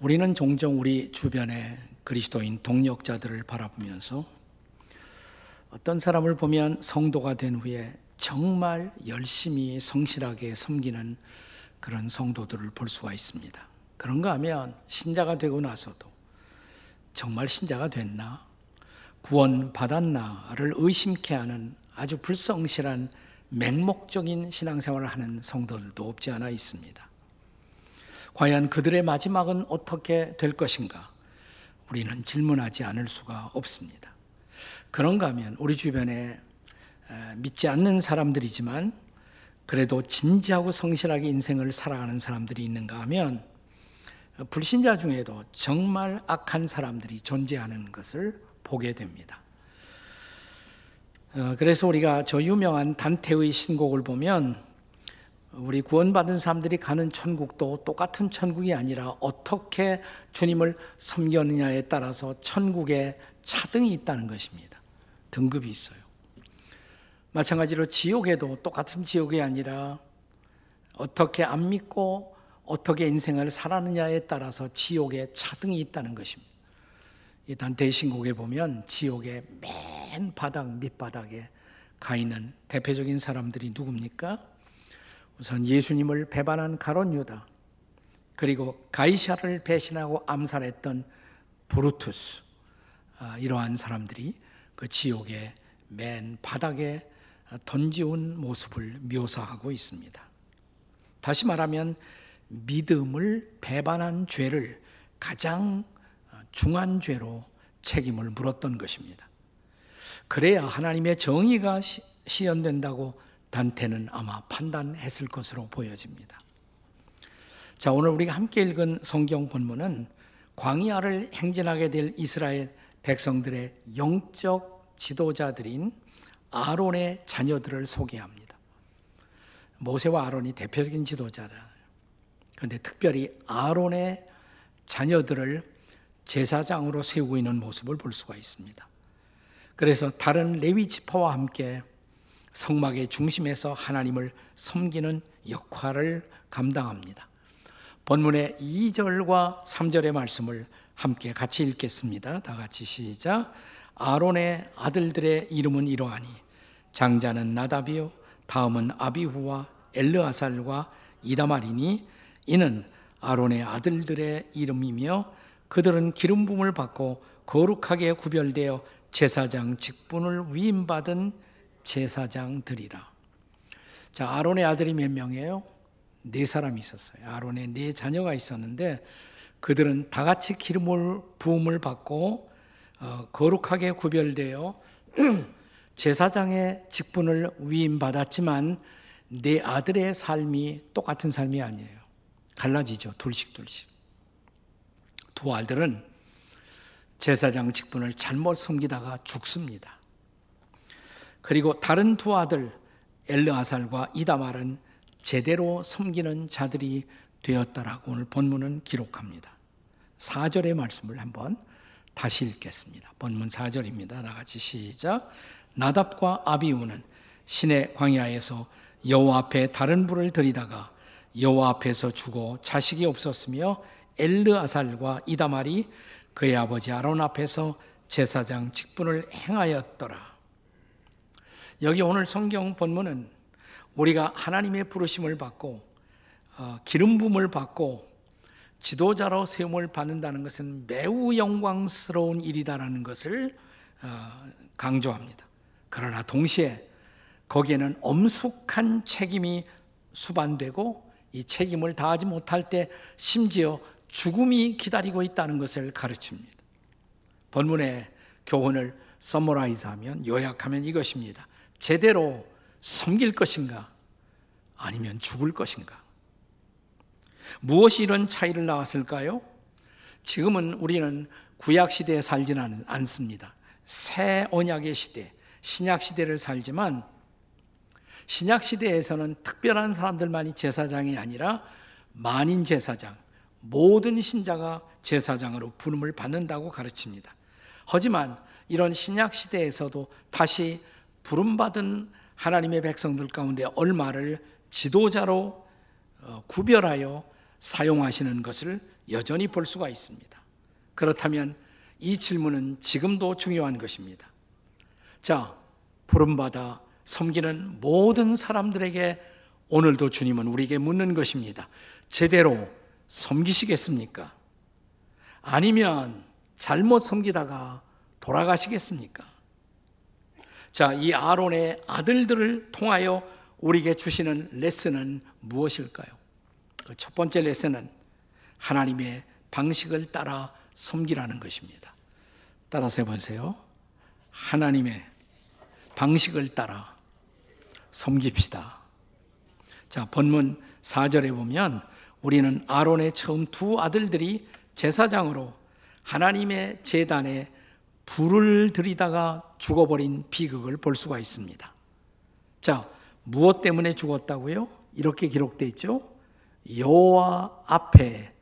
우리는 종종 우리 주변의 그리스도인 동역자들을 바라보면서 어떤 사람을 보면 성도가 된 후에 정말 열심히 성실하게 섬기는 그런 성도들을 볼 수가 있습니다. 그런가 하면 신자가 되고 나서도 정말 신자가 됐나? 구원 받았나를 의심케 하는 아주 불성실한 맹목적인 신앙생활을 하는 성도들도 없지 않아 있습니다. 과연 그들의 마지막은 어떻게 될 것인가? 우리는 질문하지 않을 수가 없습니다. 그런가 하면 우리 주변에 믿지 않는 사람들이지만 그래도 진지하고 성실하게 인생을 살아가는 사람들이 있는가 하면 불신자 중에도 정말 악한 사람들이 존재하는 것을 보게 됩니다. 그래서 우리가 저 유명한 단테의 신곡을 보면 우리 구원받은 사람들이 가는 천국도 똑같은 천국이 아니라 어떻게 주님을 섬겼느냐에 따라서 천국에 차등이 있다는 것입니다. 등급이 있어요. 마찬가지로 지옥에도 똑같은 지옥이 아니라 어떻게 안 믿고 어떻게 인생을 살았느냐에 따라서 지옥에 차등이 있다는 것입니다. 이 단테의 신곡에 보면 지옥의 맨 밑바닥에 가 있는 대표적인 사람들이 누굽니까? 우선 예수님을 배반한 가룟 유다, 그리고 가이사를 배신하고 암살했던 브루투스, 이러한 사람들이 그 지옥의 맨 바닥에 던지운 모습을 묘사하고 있습니다. 다시 말하면 믿음을 배반한 죄를 가장 중한 죄로 책임을 물었던 것입니다. 그래야 하나님의 정의가 시연된다고 단테는 아마 판단했을 것으로 보여집니다. 자, 오늘 우리가 함께 읽은 성경 본문은 광야를 행진하게 될 이스라엘 백성들의 영적 지도자들인 아론의 자녀들을 소개합니다. 모세와 아론이 대표적인 지도자잖아요. 그런데 특별히 아론의 자녀들을 제사장으로 세우고 있는 모습을 볼 수가 있습니다. 그래서 다른 레위 지파와 함께 성막의 중심에서 하나님을 섬기는 역할을 감당합니다. 본문의 2절과 3절의 말씀을 함께 같이 읽겠습니다. 다 같이 시작. 아론의 아들들의 이름은 이러하니 장자는 나답이요 다음은 아비후와 엘르아살과 이다말이니 이는 아론의 아들들의 이름이며 그들은 기름 부음을 받고 거룩하게 구별되어 제사장 직분을 위임받은 제사장들이라. 자, 아론의 아들이 몇 명이에요? 4사람이 있었어요. 아론의 4자녀가 있었는데 그들은 다 같이 기름을 부음을 받고 거룩하게 구별되어 제사장의 직분을 위임받았지만 4아들의 삶이 똑같은 삶이 아니에요. 갈라지죠. 둘씩. 2 아들은 제사장 직분을 잘못 섬기다가 죽습니다. 그리고 다른 2 아들 엘르아살과 이다말은 제대로 섬기는 자들이 되었다라고 오늘 본문은 기록합니다. 4절의 말씀을 한번 다시 읽겠습니다. 본문 4절입니다. 다 같이 시작. 나답과 아비우는 시내 광야에서 여호와 앞에 다른 불을 들이다가 여호와 앞에서 죽어 자식이 없었으며 엘르아살과 이다말이 그의 아버지 아론 앞에서 제사장 직분을 행하였더라. 여기 오늘 성경 본문은 우리가 하나님의 부르심을 받고 기름 부음을 받고 지도자로 세움을 받는다는 것은 매우 영광스러운 일이다라는 것을 강조합니다. 그러나 동시에 거기에는 엄숙한 책임이 수반되고 이 책임을 다하지 못할 때 심지어 죽음이 기다리고 있다는 것을 가르칩니다. 본문의 교훈을 서머라이즈하면, 요약하면 이것입니다. 제대로 섬길 것인가 아니면 죽을 것인가. 무엇이 이런 차이를 낳았을까요? 지금은 우리는 구약시대에 살지는 않습니다. 새 언약의 시대, 신약시대를 살지만 신약시대에서는 특별한 사람들만이 제사장이 아니라 만인 제사장, 모든 신자가 제사장으로 부름을 받는다고 가르칩니다. 하지만 이런 신약시대에서도 다시 부름받은 하나님의 백성들 가운데 얼마를 지도자로 구별하여 사용하시는 것을 여전히 볼 수가 있습니다. 그렇다면 이 질문은 지금도 중요한 것입니다. 자, 부름받아 섬기는 모든 사람들에게 오늘도 주님은 우리에게 묻는 것입니다. 제대로 섬기시겠습니까? 아니면 잘못 섬기다가 돌아가시겠습니까? 자, 이 아론의 아들들을 통하여 우리에게 주시는 레슨은 무엇일까요? 첫 번째 레슨은 하나님의 방식을 따라 섬기라는 것입니다. 따라서 해보세요. 하나님의 방식을 따라 섬깁시다. 자, 본문 4절에 보면 우리는 아론의 처음 두 아들들이 제사장으로 하나님의 제단에 불을 들이다가 죽어버린 비극을 볼 수가 있습니다. 자, 무엇 때문에 죽었다고요? 이렇게 기록되어 있죠. 여호와 앞에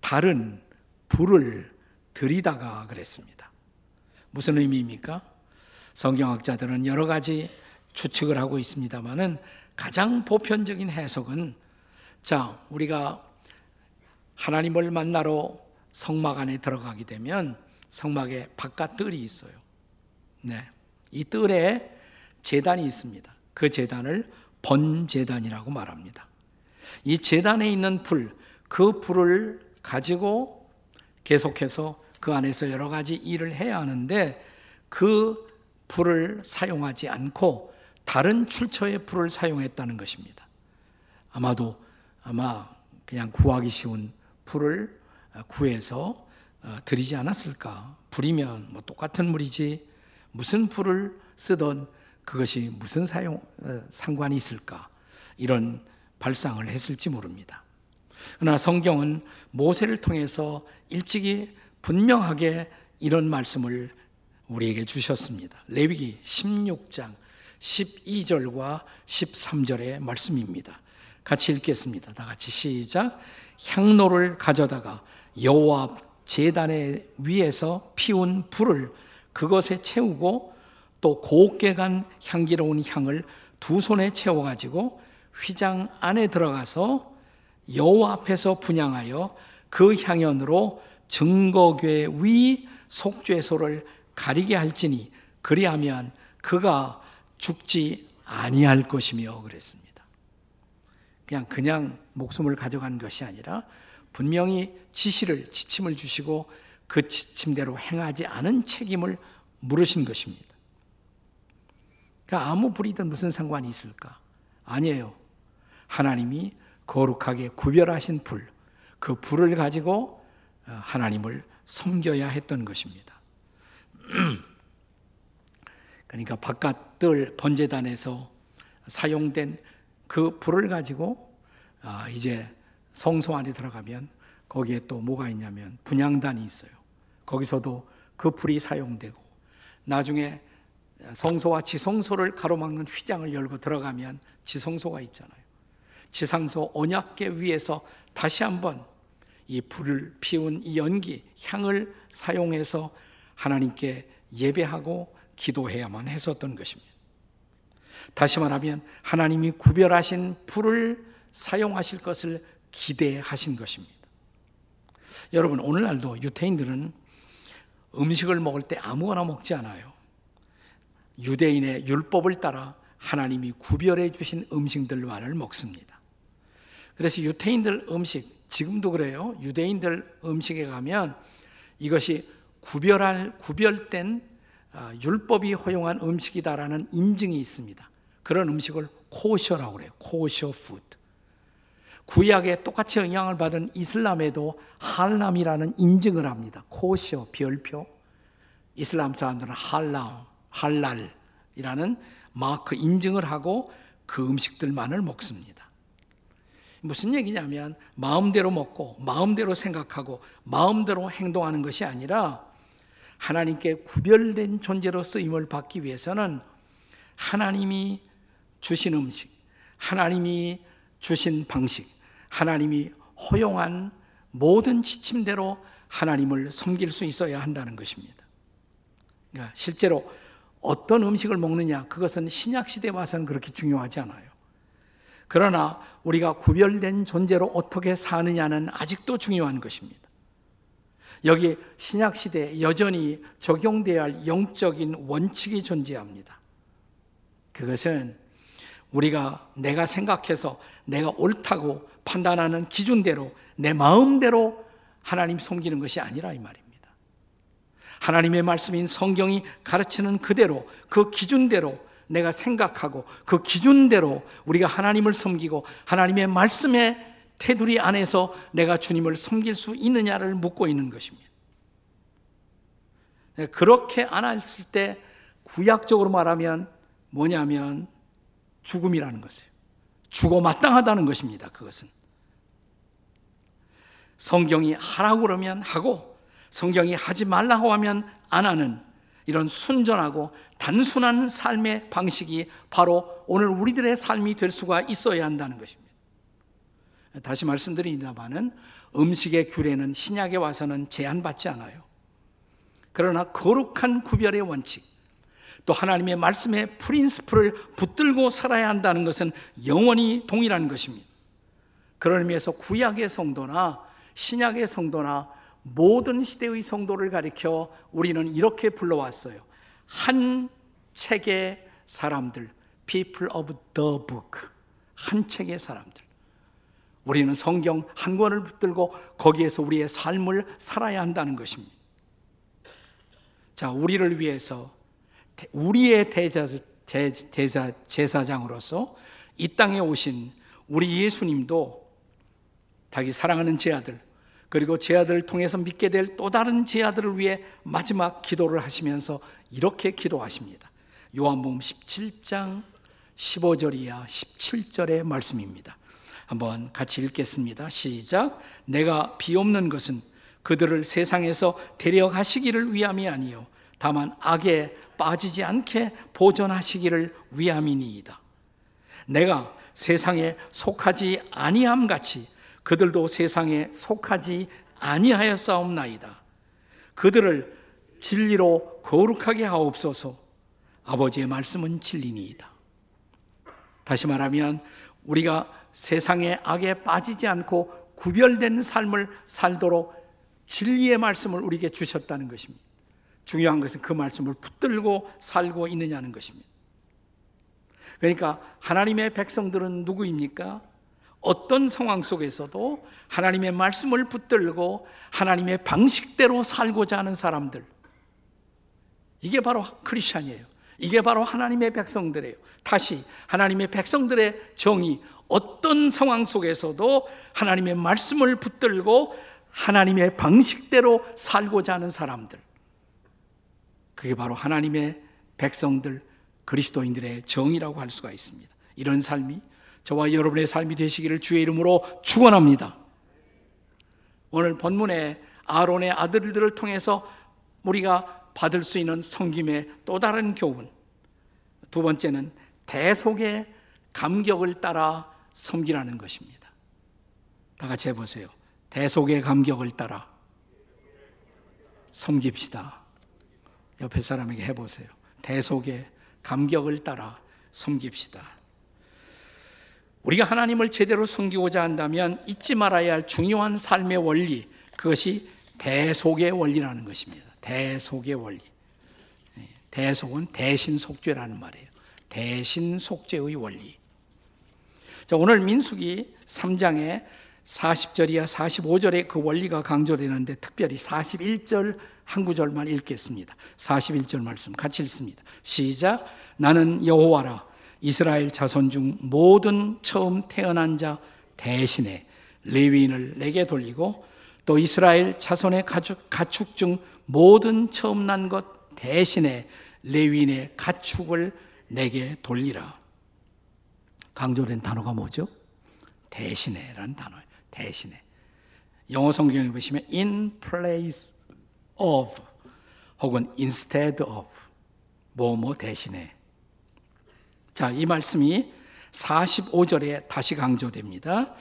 다른 불을 들이다가 그랬습니다. 무슨 의미입니까? 성경학자들은 여러 가지 추측을 하고 있습니다만은 가장 보편적인 해석은, 자, 우리가 하나님을 만나러 성막 안에 들어가게 되면 성막에 바깥 뜰이 있어요. 네, 이 뜰에 제단이 있습니다. 그 제단을 번제단이라고 말합니다. 이 제단에 있는 불, 그 불을 가지고 계속해서 그 안에서 여러 가지 일을 해야 하는데 그 불을 사용하지 않고 다른 출처의 불을 사용했다는 것입니다. 아마 그냥 구하기 쉬운 불을 구해서 드리지 않았을까. 불이면 뭐 똑같은 물이지 무슨 불을 쓰던 그것이 무슨 상관이 있을까, 이런 발상을 했을지 모릅니다. 그러나 성경은 모세를 통해서 일찍이 분명하게 이런 말씀을 우리에게 주셨습니다. 레위기 16장 12절과 13절의 말씀입니다. 같이 읽겠습니다. 다 같이 시작. 향로를 가져다가 여호와 앞 제단의 위에서 피운 불을 그것에 채우고 또 곱게 간 향기로운 향을 두 손에 채워가지고 휘장 안에 들어가서 여호와 앞에서 분향하여 그 향연으로 증거궤 위 속죄소를 가리게 할지니 그리하면 그가 죽지 아니할 것이며 그랬습니다. 그냥 목숨을 가져간 것이 아니라 분명히 지침을 주시고 그 지침대로 행하지 않은 책임을 물으신 것입니다. 그러니까 아무 불이든 무슨 상관이 있을까? 아니에요. 하나님이 거룩하게 구별하신 불, 그 불을 가지고 하나님을 섬겨야 했던 것입니다. 그러니까 바깥 뜰 번제단에서 사용된 그 불을 가지고 이제 성소 안에 들어가면 거기에 또 뭐가 있냐면 분향단이 있어요. 거기서도 그 불이 사용되고 나중에 성소와 지성소를 가로막는 휘장을 열고 들어가면 지성소가 있잖아요. 지상소 언약궤 위에서 다시 한번 이 불을 피운 이 연기, 향을 사용해서 하나님께 예배하고 기도해야만 했었던 것입니다. 다시 말하면 하나님이 구별하신 불을 사용하실 것을 기대하신 것입니다. 여러분, 오늘날도 유태인들은 음식을 먹을 때 아무거나 먹지 않아요. 유대인의 율법을 따라 하나님이 구별해 주신 음식들만을 먹습니다. 그래서 유태인들 음식, 지금도 그래요. 유대인들 음식에 가면 이것이 구별된 율법이 허용한 음식이다라는 인증이 있습니다. 그런 음식을 코셔라고 그래요. 코셔 푸드. 구약에 똑같이 영향을 받은 이슬람에도 할람이라는 인증을 합니다. 코셔, 별표. 이슬람 사람들은 할랄이라는 마크 인증을 하고 그 음식들만을 먹습니다. 무슨 얘기냐면 마음대로 먹고 마음대로 생각하고 마음대로 행동하는 것이 아니라 하나님께 구별된 존재로 쓰임을 받기 위해서는 하나님이 주신 음식, 하나님이 주신 방식, 하나님이 허용한 모든 지침대로 하나님을 섬길 수 있어야 한다는 것입니다. 그러니까 실제로 어떤 음식을 먹느냐, 그것은 신약시대에 와서는 그렇게 중요하지 않아요. 그러나 우리가 구별된 존재로 어떻게 사느냐는 아직도 중요한 것입니다. 여기 신약시대에 여전히 적용되어야 할 영적인 원칙이 존재합니다. 그것은 우리가 내가 생각해서 내가 옳다고 판단하는 기준대로 내 마음대로 하나님 섬기는 것이 아니라 이 말입니다. 하나님의 말씀인 성경이 가르치는 그대로 그 기준대로 내가 생각하고 그 기준대로 우리가 하나님을 섬기고 하나님의 말씀에 테두리 안에서 내가 주님을 섬길 수 있느냐를 묻고 있는 것입니다. 그렇게 안 했을 때 구약적으로 말하면 뭐냐면 죽음이라는 것이에요. 죽어 마땅하다는 것입니다. 그것은 성경이 하라고 그러면 하고 성경이 하지 말라고 하면 안 하는 이런 순전하고 단순한 삶의 방식이 바로 오늘 우리들의 삶이 될 수가 있어야 한다는 것입니다. 다시 말씀드립니다만은 음식의 규례는 신약에 와서는 제한받지 않아요. 그러나 거룩한 구별의 원칙, 또 하나님의 말씀의 프린스플을 붙들고 살아야 한다는 것은 영원히 동일한 것입니다. 그런 의미에서 구약의 성도나 신약의 성도나 모든 시대의 성도를 가리켜 우리는 이렇게 불러왔어요. 한 책의 사람들, people of the book, 한 책의 사람들. 우리는 성경 한 권을 붙들고 거기에서 우리의 삶을 살아야 한다는 것입니다. 자, 우리를 위해서 우리의 제사장으로서 이 땅에 오신 우리 예수님도 자기 사랑하는 제 아들 그리고 제 아들을 통해서 믿게 될 또 다른 제 아들을 위해 마지막 기도를 하시면서 이렇게 기도하십니다. 요한복음 17장 15절 이하 17절의 말씀입니다. 한번 같이 읽겠습니다. 시작. 내가 비옵는 것은 그들을 세상에서 데려가시기를 위함이 아니요 다만 악에 빠지지 않게 보존하시기를 위함이니이다. 내가 세상에 속하지 아니함 같이 그들도 세상에 속하지 아니하였사옵나이다. 그들을 진리로 거룩하게 하옵소서. 아버지의 말씀은 진리니이다. 다시 말하면 우리가 세상의 악에 빠지지 않고 구별된 삶을 살도록 진리의 말씀을 우리에게 주셨다는 것입니다. 중요한 것은 그 말씀을 붙들고 살고 있느냐는 것입니다. 그러니까 하나님의 백성들은 누구입니까? 어떤 상황 속에서도 하나님의 말씀을 붙들고 하나님의 방식대로 살고자 하는 사람들. 이게 바로 크리스천이에요. 이게 바로 하나님의 백성들이에요. 다시 하나님의 백성들의 정의, 어떤 상황 속에서도 하나님의 말씀을 붙들고 하나님의 방식대로 살고자 하는 사람들. 그게 바로 하나님의 백성들, 그리스도인들의 정의라고 할 수가 있습니다. 이런 삶이 저와 여러분의 삶이 되시기를 주의 이름으로 축원합니다. 오늘 본문에 아론의 아들들을 통해서 우리가 받을 수 있는 섬김의 또 다른 교훈. 두 번째는 대속의 감격을 따라 섬기라는 것입니다. 다 같이 해보세요. 대속의 감격을 따라 섬깁시다. 옆에 사람에게 해보세요. 대속의 감격을 따라 섬깁시다. 우리가 하나님을 제대로 섬기고자 한다면 잊지 말아야 할 중요한 삶의 원리, 그것이 대속의 원리라는 것입니다. 대속의 원리. 대속은 대신 속죄라는 말이에요. 대신 속죄의 원리. 자, 오늘 민수기 3장에 40절 이하 45절에 그 원리가 강조되는데 특별히 41절 한 구절만 읽겠습니다. 41절 말씀 같이 읽습니다. 시작. 나는 여호와라 이스라엘 자손 중 모든 처음 태어난 자 대신에 레위인을 내게 돌리고 또 이스라엘 자손의 가축 중 모든 처음 난 것 대신에 레위인의 가축을 내게 돌리라. 강조된 단어가 뭐죠? 대신에라는 단어예요. 대신에. 영어 성경에 보시면 in place of 혹은 instead of 뭐뭐 대신에. 자, 이 말씀이 45절에 다시 강조됩니다.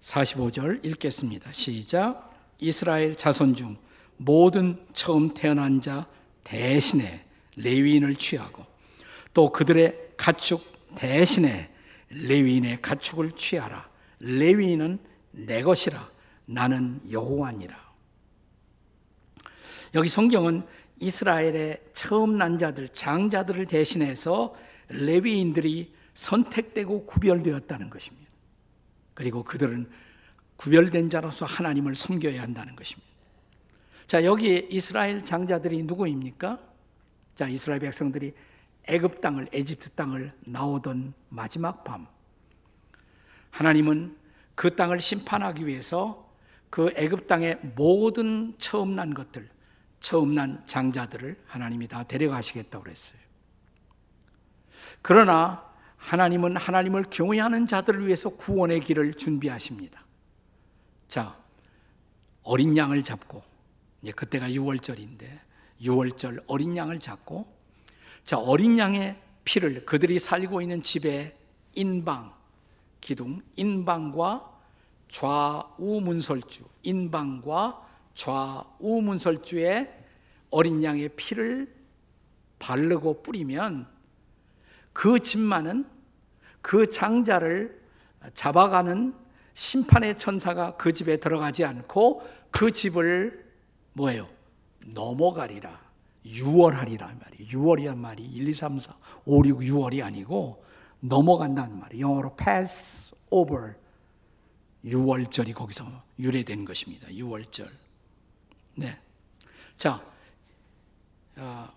45절 읽겠습니다. 시작. 이스라엘 자손 중 모든 처음 태어난 자 대신에 레위인을 취하고 또 그들의 가축 대신에 레위인의 가축을 취하라. 레위인은 내 것이라. 나는 여호와니라. 여기 성경은 이스라엘의 처음 난 자들, 장자들을 대신해서 레위인들이 선택되고 구별되었다는 것입니다. 그리고 그들은 구별된 자로서 하나님을 섬겨야 한다는 것입니다. 자, 여기 이스라엘 장자들이 누구입니까? 자, 이스라엘 백성들이 애굽 땅을, 에집트 땅을 나오던 마지막 밤, 하나님은 그 땅을 심판하기 위해서 그 애굽 땅의 모든 처음 난 것들, 처음 난 장자들을 하나님이 다 데려가시겠다고 그랬어요. 그러나 하나님은 하나님을 경외하는 자들을 위해서 구원의 길을 준비하십니다. 자, 어린 양을 잡고, 이제 그때가 유월절인데, 유월절 어린 양을 잡고, 자, 어린 양의 피를 그들이 살고 있는 집의 인방, 기둥, 인방과 좌우문설주, 인방과 좌우문설주에 어린 양의 피를 바르고 뿌리면 그 집만은 그 장자를 잡아가는 심판의 천사가 그 집에 들어가지 않고 그 집을 뭐예요? 넘어가리라. 유월하리라 말이에요. 유월이란 말이 1, 2, 3, 4, 5, 6, 6월이 아니고 넘어간다는 말이에요. 영어로 pass over. 유월절이 거기서 유래된 것입니다. 유월절. 네. 자,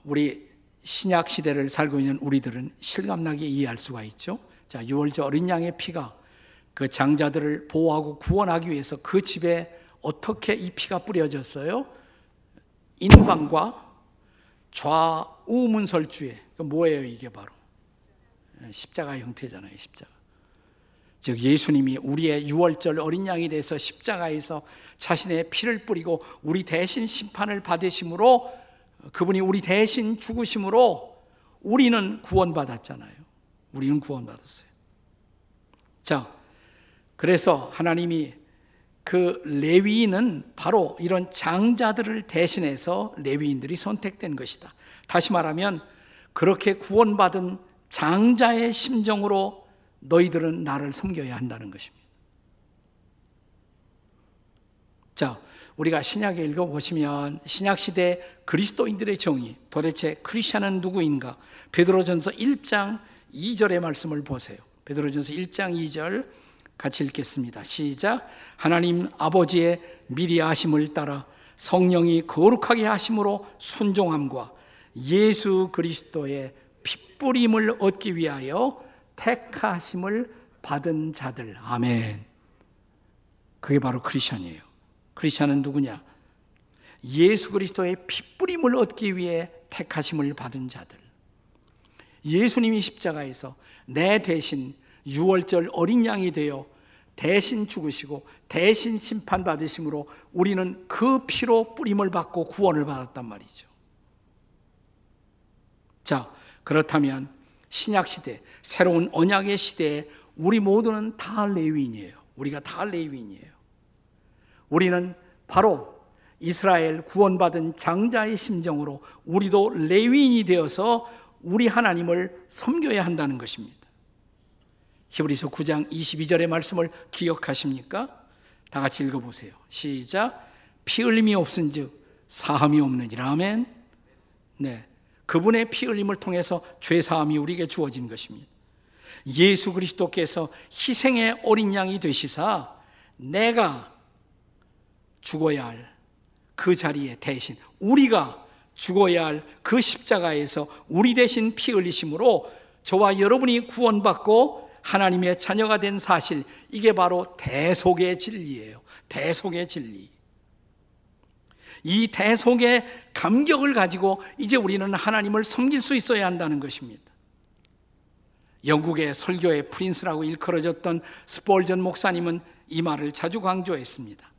우리 신약 시대를 살고 있는 우리들은 실감나게 이해할 수가 있죠. 자, 유월절 어린 양의 피가 그 장자들을 보호하고 구원하기 위해서 그 집에 어떻게 이 피가 뿌려졌어요? 인방과 좌우문설주에. 그 뭐예요? 이게 바로 십자가 형태잖아요. 십자가. 즉 예수님이 우리의 유월절 어린 양이 돼서 십자가에서 자신의 피를 뿌리고 우리 대신 심판을 받으심으로, 그분이 우리 대신 죽으심으로 우리는 구원받았잖아요. 우리는 구원받았어요. 자, 그래서 하나님이 그 레위인은 바로 이런 장자들을 대신해서 레위인들이 선택된 것이다. 다시 말하면 그렇게 구원받은 장자의 심정으로 너희들은 나를 섬겨야 한다는 것입니다. 자, 우리가 신약에 읽어보시면 신약시대 그리스도인들의 정의, 도대체 크리스천은 누구인가? 베드로전서 1장 2절의 말씀을 보세요. 베드로전서 1장 2절 같이 읽겠습니다. 시작. 하나님 아버지의 미리 아심을 따라 성령이 거룩하게 하심으로 순종함과 예수 그리스도의 핏뿌림을 얻기 위하여 택하심을 받은 자들. 아멘. 그게 바로 크리스천이에요. 크리스천은 누구냐? 예수 그리스도의 핏뿌림을 얻기 위해 택하심을 받은 자들. 예수님이 십자가에서 내 대신 유월절 어린 양이 되어 대신 죽으시고 대신 심판받으심으로 우리는 그 피로 뿌림을 받고 구원을 받았단 말이죠. 자, 그렇다면 신약시대, 새로운 언약의 시대에 우리 모두는 다 레위인이에요. 우리가 다 레위인이에요. 우리는 바로 이스라엘 구원받은 장자의 심정으로 우리도 레위인이 되어서 우리 하나님을 섬겨야 한다는 것입니다. 히브리서 9장 22절의 말씀을 기억하십니까? 다 같이 읽어보세요. 시작. 피 흘림이 없은 즉 사함이 없느니라. 아멘. 네, 그분의 피 흘림을 통해서 죄사함이 우리에게 주어진 것입니다. 예수 그리스도께서 희생의 어린 양이 되시사 내가 죽어야 할 그 자리에 대신, 우리가 죽어야 할 그 십자가에서 우리 대신 피 흘리심으로 저와 여러분이 구원받고 하나님의 자녀가 된 사실, 이게 바로 대속의 진리예요. 대속의 진리. 이 대속의 감격을 가지고 이제 우리는 하나님을 섬길 수 있어야 한다는 것입니다. 영국의 설교의 프린스라고 일컬어졌던 스폴전 목사님은 이 말을 자주 강조했습니다.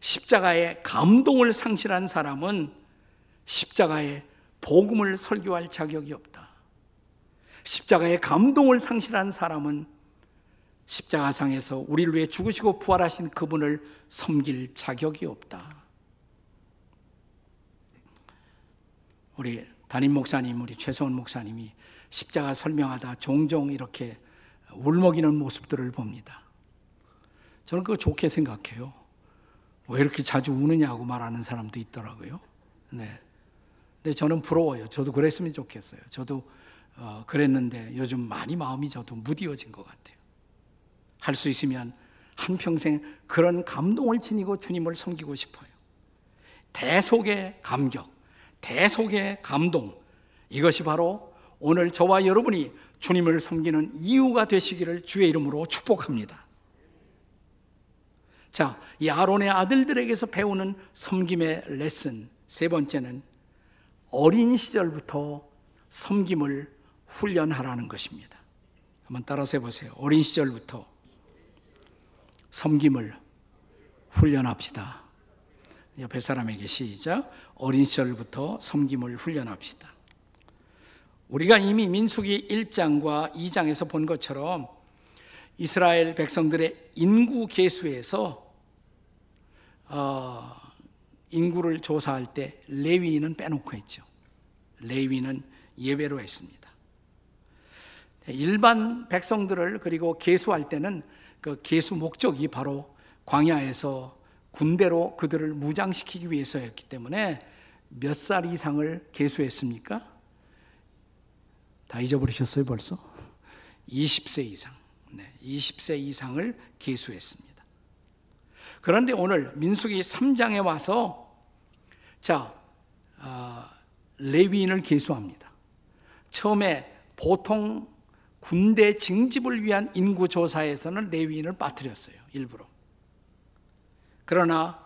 십자가의 감동을 상실한 사람은 십자가의 복음을 설교할 자격이 없다. 십자가의 감동을 상실한 사람은 십자가상에서 우리를 위해 죽으시고 부활하신 그분을 섬길 자격이 없다. 우리 담임 목사님, 우리 최성훈 목사님이 십자가 설명하다 종종 이렇게 울먹이는 모습들을 봅니다. 저는 그거 좋게 생각해요. 왜 이렇게 자주 우느냐고 말하는 사람도 있더라고요. 네. 근데 저는 부러워요. 저도 그랬으면 좋겠어요. 저도 그랬는데 요즘 많이 마음이 저도 무뎌진 것 같아요. 할 수 있으면 한평생 그런 감동을 지니고 주님을 섬기고 싶어요. 대속의 감격, 대속의 감동, 이것이 바로 오늘 저와 여러분이 주님을 섬기는 이유가 되시기를 주의 이름으로 축복합니다. 자, 이 아론의 아들들에게서 배우는 섬김의 레슨 세 번째는 어린 시절부터 섬김을 훈련하라는 것입니다. 한번 따라서 해보세요. 어린 시절부터 섬김을 훈련합시다. 옆에 사람에게 시작. 어린 시절부터 섬김을 훈련합시다. 우리가 이미 민수기 1장과 2장에서 본 것처럼 이스라엘 백성들의 인구 계수에서 인구를 조사할 때 레위인은 빼놓고 했죠. 레위인은 예외로 했습니다. 일반 백성들을 그리고 계수할 때는 그 계수 목적이 바로 광야에서 군대로 그들을 무장시키기 위해서였기 때문에 몇 살 이상을 계수했습니까? 다 잊어버리셨어요 벌써? 20세 이상, 네, 20세 이상을 계수했습니다. 그런데 오늘 민수기 3장에 와서 자 레위인을 계수합니다. 처음에 보통 군대 징집을 위한 인구 조사에서는 레위인을 빠뜨렸어요. 일부러. 그러나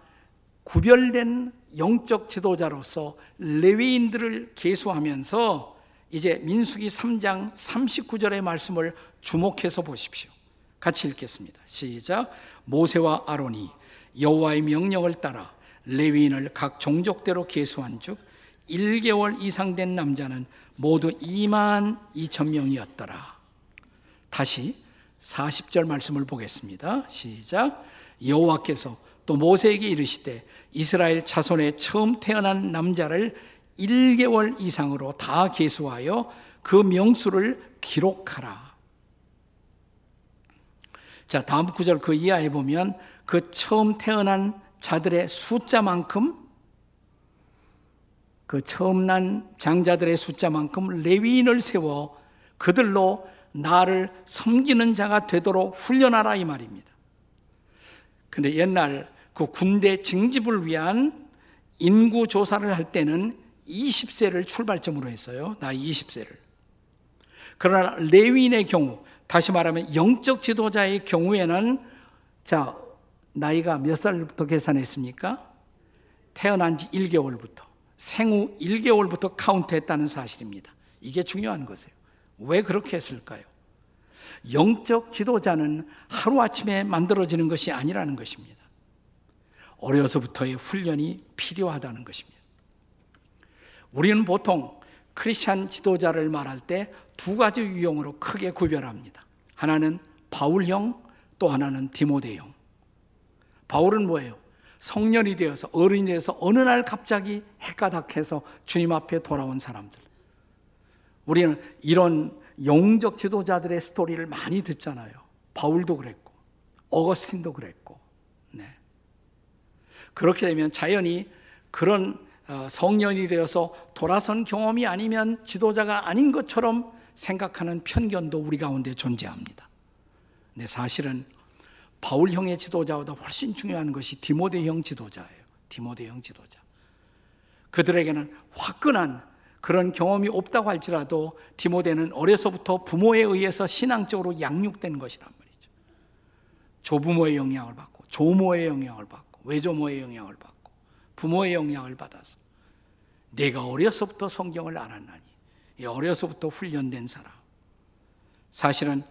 구별된 영적 지도자로서 레위인들을 계수하면서 이제 민수기 3장 39절의 말씀을 주목해서 보십시오. 같이 읽겠습니다. 시작. 모세와 아론이 여호와의 명령을 따라 레위인을 각 종족대로 계수한 즉 1개월 이상 된 남자는 모두 22,000명이었더라. 다시 40절 말씀을 보겠습니다. 시작. 여호와께서 또 모세에게 이르시되 이스라엘 자손에 처음 태어난 남자를 1개월 이상으로 다 계수하여 그 명수를 기록하라. 자, 다음 구절 그 이하에 보면 그 처음 태어난 자들의 숫자만큼 그 처음 난 장자들의 숫자만큼 레위인을 세워 그들로 나를 섬기는 자가 되도록 훈련하라 이 말입니다. 근데 옛날 그 군대 징집을 위한 인구 조사를 할 때는 20세를 출발점으로 했어요. 나이 20세를. 그러나 레위인의 경우, 다시 말하면 영적 지도자의 경우에는 자, 나이가 몇 살부터 계산했습니까? 태어난 지 1개월부터, 생후 1개월부터 카운트했다는 사실입니다. 이게 중요한 거세요. 왜 그렇게 했을까요? 영적 지도자는 하루아침에 만들어지는 것이 아니라는 것입니다. 어려서부터의 훈련이 필요하다는 것입니다. 우리는 보통 크리스찬 지도자를 말할 때 두 가지 유형으로 크게 구별합니다. 하나는 바울형, 또 하나는 디모데형. 바울은 뭐예요? 성년이 되어서 어른이 되어서 어느 날 갑자기 헷가닥해서 주님 앞에 돌아온 사람들. 우리는 이런 영적 지도자들의 스토리를 많이 듣잖아요. 바울도 그랬고 어거스틴도 그랬고. 네. 그렇게 되면 자연히 그런 성년이 되어서 돌아선 경험이 아니면 지도자가 아닌 것처럼 생각하는 편견도 우리 가운데 존재합니다. 근데 사실은 바울형의 지도자보다 훨씬 중요한 것이 디모데형 지도자예요. 디모데형 지도자. 그들에게는 화끈한 그런 경험이 없다고 할지라도 디모데는 어려서부터 부모에 의해서 신앙적으로 양육된 것이란 말이죠. 조부모의 영향을 받고, 조모의 영향을 받고, 외조모의 영향을 받고, 부모의 영향을 받아서 내가 어려서부터 성경을 알았나니, 어려서부터 훈련된 사람. 사실은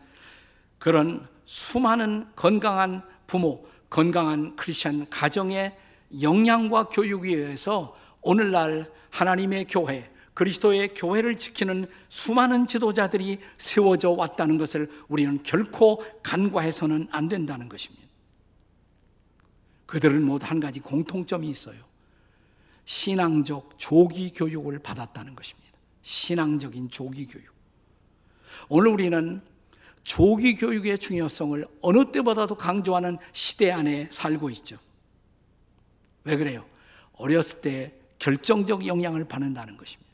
그런 수많은 건강한 부모, 건강한 크리스천 가정의 영향과 교육에 의해서 오늘날 하나님의 교회, 그리스도의 교회를 지키는 수많은 지도자들이 세워져 왔다는 것을 우리는 결코 간과해서는 안 된다는 것입니다. 그들은 모두 한 가지 공통점이 있어요. 신앙적 조기 교육을 받았다는 것입니다. 신앙적인 조기 교육. 오늘 우리는 조기 교육의 중요성을 어느 때보다도 강조하는 시대 안에 살고 있죠. 왜 그래요? 어렸을 때 결정적 영향을 받는다는 것입니다.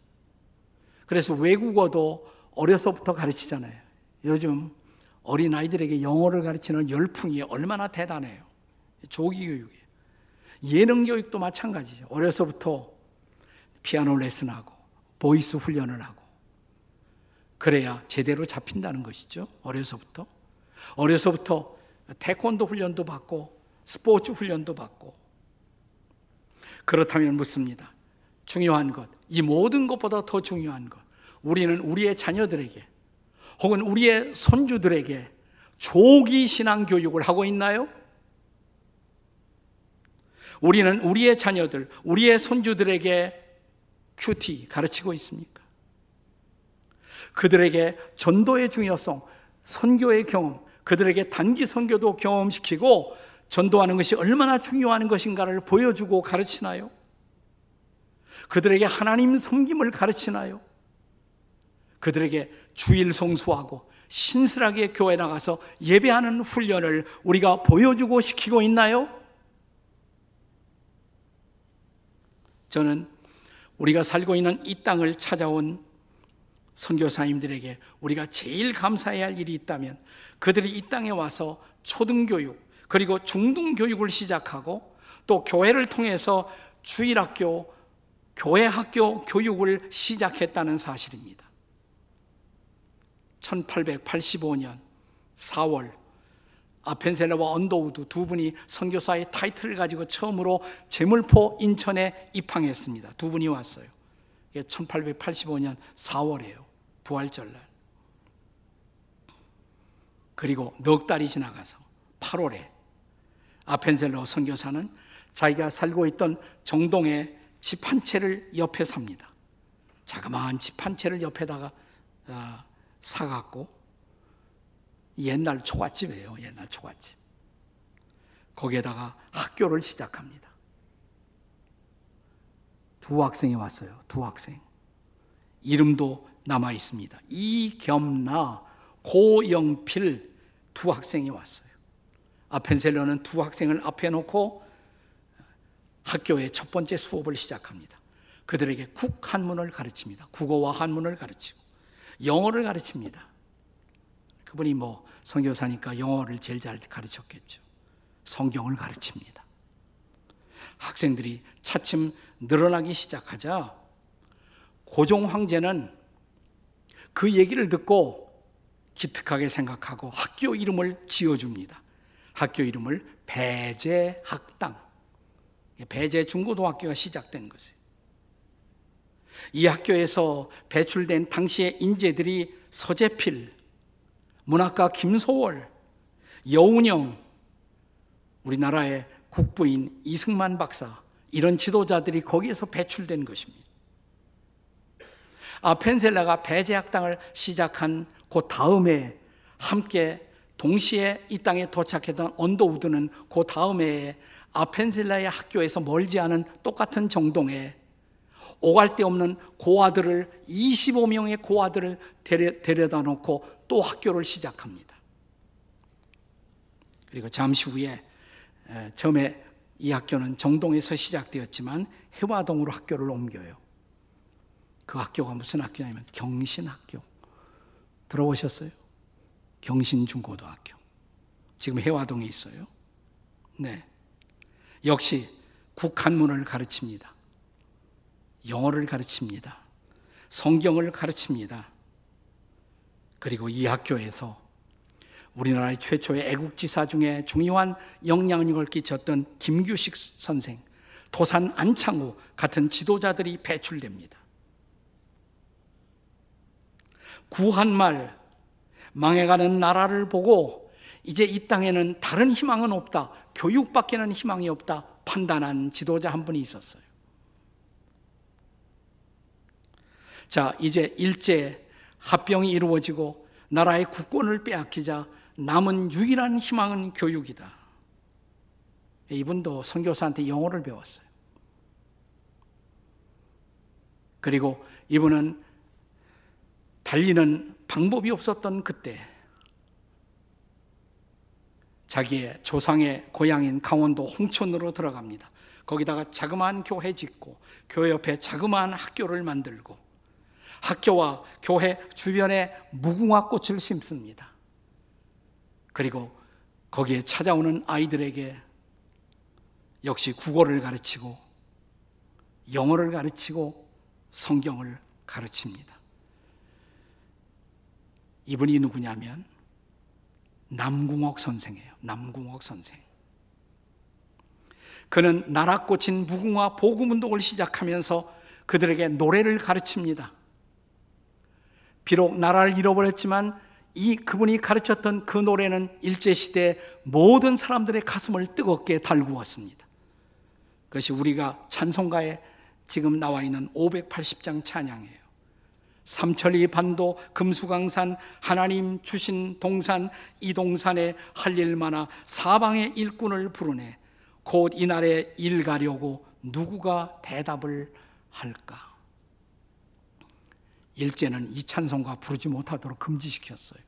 그래서 외국어도 어려서부터 가르치잖아요. 요즘 어린아이들에게 영어를 가르치는 열풍이 얼마나 대단해요. 조기 교육이에요. 예능 교육도 마찬가지죠. 어려서부터 피아노 레슨하고 보이스 훈련을 하고 그래야 제대로 잡힌다는 것이죠. 어려서부터. 어려서부터 태권도 훈련도 받고 스포츠 훈련도 받고. 그렇다면 묻습니다. 중요한 것, 이 모든 것보다 더 중요한 것, 우리는 우리의 자녀들에게 혹은 우리의 손주들에게 조기 신앙 교육을 하고 있나요? 우리는 우리의 자녀들, 우리의 손주들에게 큐티 가르치고 있습니까? 그들에게 전도의 중요성, 선교의 경험, 그들에게 단기 선교도 경험시키고 전도하는 것이 얼마나 중요한 것인가를 보여주고 가르치나요? 그들에게 하나님 섬김을 가르치나요? 그들에게 주일 성수하고 신실하게 교회 나가서 예배하는 훈련을 우리가 보여주고 시키고 있나요? 저는 우리가 살고 있는 이 땅을 찾아온 선교사님들에게 우리가 제일 감사해야 할 일이 있다면 그들이 이 땅에 와서 초등교육 그리고 중등교육을 시작하고 또 교회를 통해서 주일학교, 교회학교 교육을 시작했다는 사실입니다. 1885년 4월 아펜셀러와 언더우드 두 분이 선교사의 타이틀을 가지고 처음으로 제물포 인천에 입항했습니다. 두 분이 왔어요. 이게 1885년 4월이에요. 부활절날. 그리고 넉 달이 지나가서 8월에 아펜셀러 선교사는 자기가 살고 있던 정동에 집 한 채를 옆에 삽니다. 자그마한 집 한 채를 옆에다가 사갖고 옛날 초가집이에요. 옛날 초가집. 거기에다가 학교를 시작합니다. 두 학생이 왔어요. 두 학생. 이름도 남아 있습니다. 이겸나, 고영필 두 학생이 왔어요. 아펜셀러는 두 학생을 앞에 놓고 학교의 첫 번째 수업을 시작합니다. 그들에게 국한문을 가르칩니다. 국어와 한문을 가르치고 영어를 가르칩니다. 그분이 뭐 선교사니까 영어를 제일 잘 가르쳤겠죠. 성경을 가르칩니다. 학생들이 차츰 늘어나기 시작하자 고종 황제는 그 얘기를 듣고 기특하게 생각하고 학교 이름을 지어줍니다. 학교 이름을 배재학당, 배재중고등학교가 시작된 것이에요. 이 학교에서 배출된 당시의 인재들이 서재필, 문학가 김소월, 여운형, 우리나라의 국부인 이승만 박사, 이런 지도자들이 거기에서 배출된 것입니다. 아펜셀러가 배재학당을 시작한 그 다음에 함께 동시에 이 땅에 도착했던 언더우드는 그 다음에 아펜셀러의 학교에서 멀지 않은 똑같은 정동에 오갈 데 없는 고아들을 25명의 고아들을 데려다 놓고 또 학교를 시작합니다. 그리고 잠시 후에 처음에 이 학교는 정동에서 시작되었지만 해화동으로 학교를 옮겨요. 그 학교가 무슨 학교냐면 경신학교. 들어보셨어요? 경신중고등학교. 지금 해화동에 있어요. 네. 역시 국한문을 가르칩니다. 영어를 가르칩니다. 성경을 가르칩니다. 그리고 이 학교에서 우리나라의 최초의 애국지사 중에 중요한 영향력을 끼쳤던 김규식 선생, 도산 안창호 같은 지도자들이 배출됩니다. 구한말, 망해가는 나라를 보고 이제 이 땅에는 다른 희망은 없다, 교육밖에는 희망이 없다 판단한 지도자 한 분이 있었어요. 자, 이제 일제 합병이 이루어지고 나라의 국권을 빼앗기자 남은 유일한 희망은 교육이다. 이분도 선교사한테 영어를 배웠어요. 그리고 이분은 달리는 방법이 없었던 그때 자기의 조상의 고향인 강원도 홍천으로 들어갑니다. 거기다가 자그마한 교회 짓고 교회 옆에 자그마한 학교를 만들고 학교와 교회 주변에 무궁화 꽃을 심습니다. 그리고 거기에 찾아오는 아이들에게 역시 국어를 가르치고 영어를 가르치고 성경을 가르칩니다. 이분이 누구냐면 남궁옥 선생이에요. 남궁옥 선생. 그는 날아꽂힌 무궁화 복음운동을 시작하면서 그들에게 노래를 가르칩니다. 비록 나라를 잃어버렸지만 그분이 가르쳤던 그 노래는 일제시대 모든 사람들의 가슴을 뜨겁게 달구었습니다. 그것이 우리가 찬송가에 지금 나와 있는 580장 찬양이에요. 삼천리 반도 금수강산 하나님 주신 동산 이 동산에 할 일 많아 사방의 일꾼을 부르네 곧 이날에 일 가려고 누구가 대답을 할까. 일제는 이 찬송가 부르지 못하도록 금지시켰어요.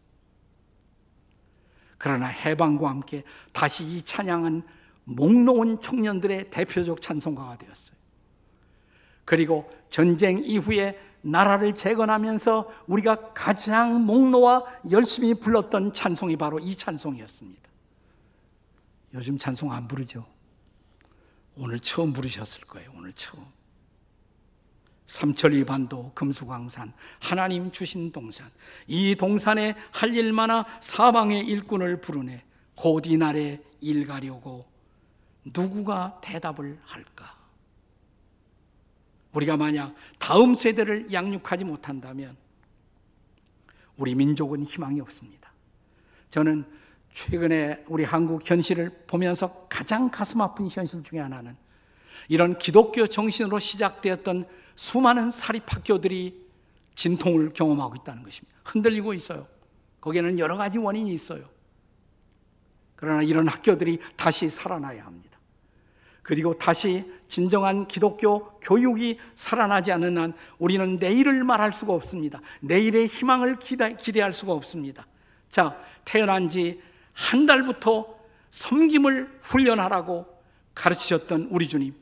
그러나 해방과 함께 다시 이 찬양은 목놓은 청년들의 대표적 찬송가가 되었어요. 그리고 전쟁 이후에 나라를 재건하면서 우리가 가장 목놓아 열심히 불렀던 찬송이 바로 이 찬송이었습니다. 요즘 찬송 안 부르죠? 오늘 처음 부르셨을 거예요. 오늘 처음. 삼천리 반도 금수강산 하나님 주신 동산 이 동산에 할 일 많아 사방의 일꾼을 부르네 곧 이 날에 일 가려고 누구가 대답을 할까. 우리가 만약 다음 세대를 양육하지 못한다면 우리 민족은 희망이 없습니다. 저는 최근에 우리 한국 현실을 보면서 가장 가슴 아픈 현실 중에 하나는 이런 기독교 정신으로 시작되었던 수많은 사립학교들이 진통을 경험하고 있다는 것입니다. 흔들리고 있어요. 거기에는 여러 가지 원인이 있어요. 그러나 이런 학교들이 다시 살아나야 합니다. 그리고 다시 진정한 기독교 교육이 살아나지 않는 한 우리는 내일을 말할 수가 없습니다. 내일의 희망을 기대할 수가 없습니다. 자, 태어난 지 한 달부터 섬김을 훈련하라고 가르치셨던 우리 주님,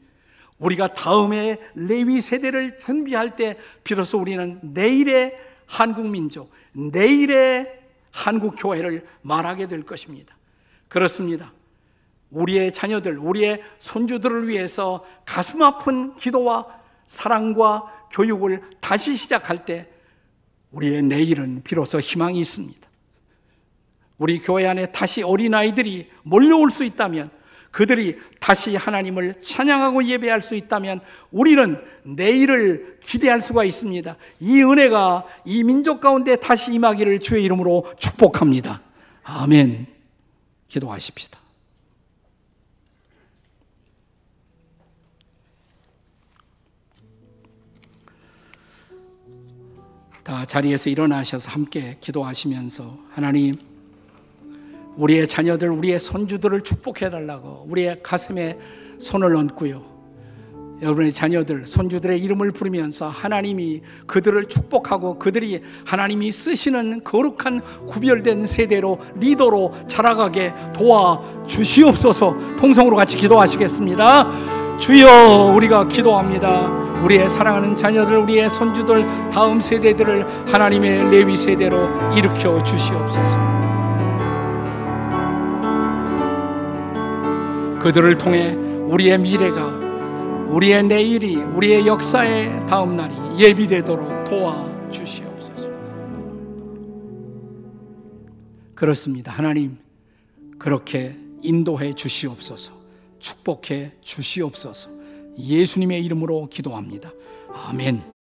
우리가 다음에 레위 세대를 준비할 때 비로소 우리는 내일의 한국 민족, 내일의 한국 교회를 말하게 될 것입니다. 그렇습니다. 우리의 자녀들, 우리의 손주들을 위해서 가슴 아픈 기도와 사랑과 교육을 다시 시작할 때 우리의 내일은 비로소 희망이 있습니다. 우리 교회 안에 다시 어린아이들이 몰려올 수 있다면, 그들이 다시 하나님을 찬양하고 예배할 수 있다면 우리는 내일을 기대할 수가 있습니다. 이 은혜가 이 민족 가운데 다시 임하기를 주의 이름으로 축복합니다. 아멘. 기도하십시다. 다 자리에서 일어나셔서 함께 기도하시면서 하나님, 우리의 자녀들, 우리의 손주들을 축복해달라고 우리의 가슴에 손을 얹고요, 여러분의 자녀들, 손주들의 이름을 부르면서 하나님이 그들을 축복하고 그들이 하나님이 쓰시는 거룩한 구별된 세대로, 리더로 자라가게 도와주시옵소서. 통성으로 같이 기도하시겠습니다. 주여, 우리가 기도합니다. 우리의 사랑하는 자녀들, 우리의 손주들, 다음 세대들을 하나님의 레위 세대로 일으켜 주시옵소서. 그들을 통해 우리의 미래가, 우리의 내일이, 우리의 역사의 다음 날이 예비되도록 도와주시옵소서. 그렇습니다. 하나님, 그렇게 인도해 주시옵소서. 축복해 주시옵소서. 예수님의 이름으로 기도합니다. 아멘.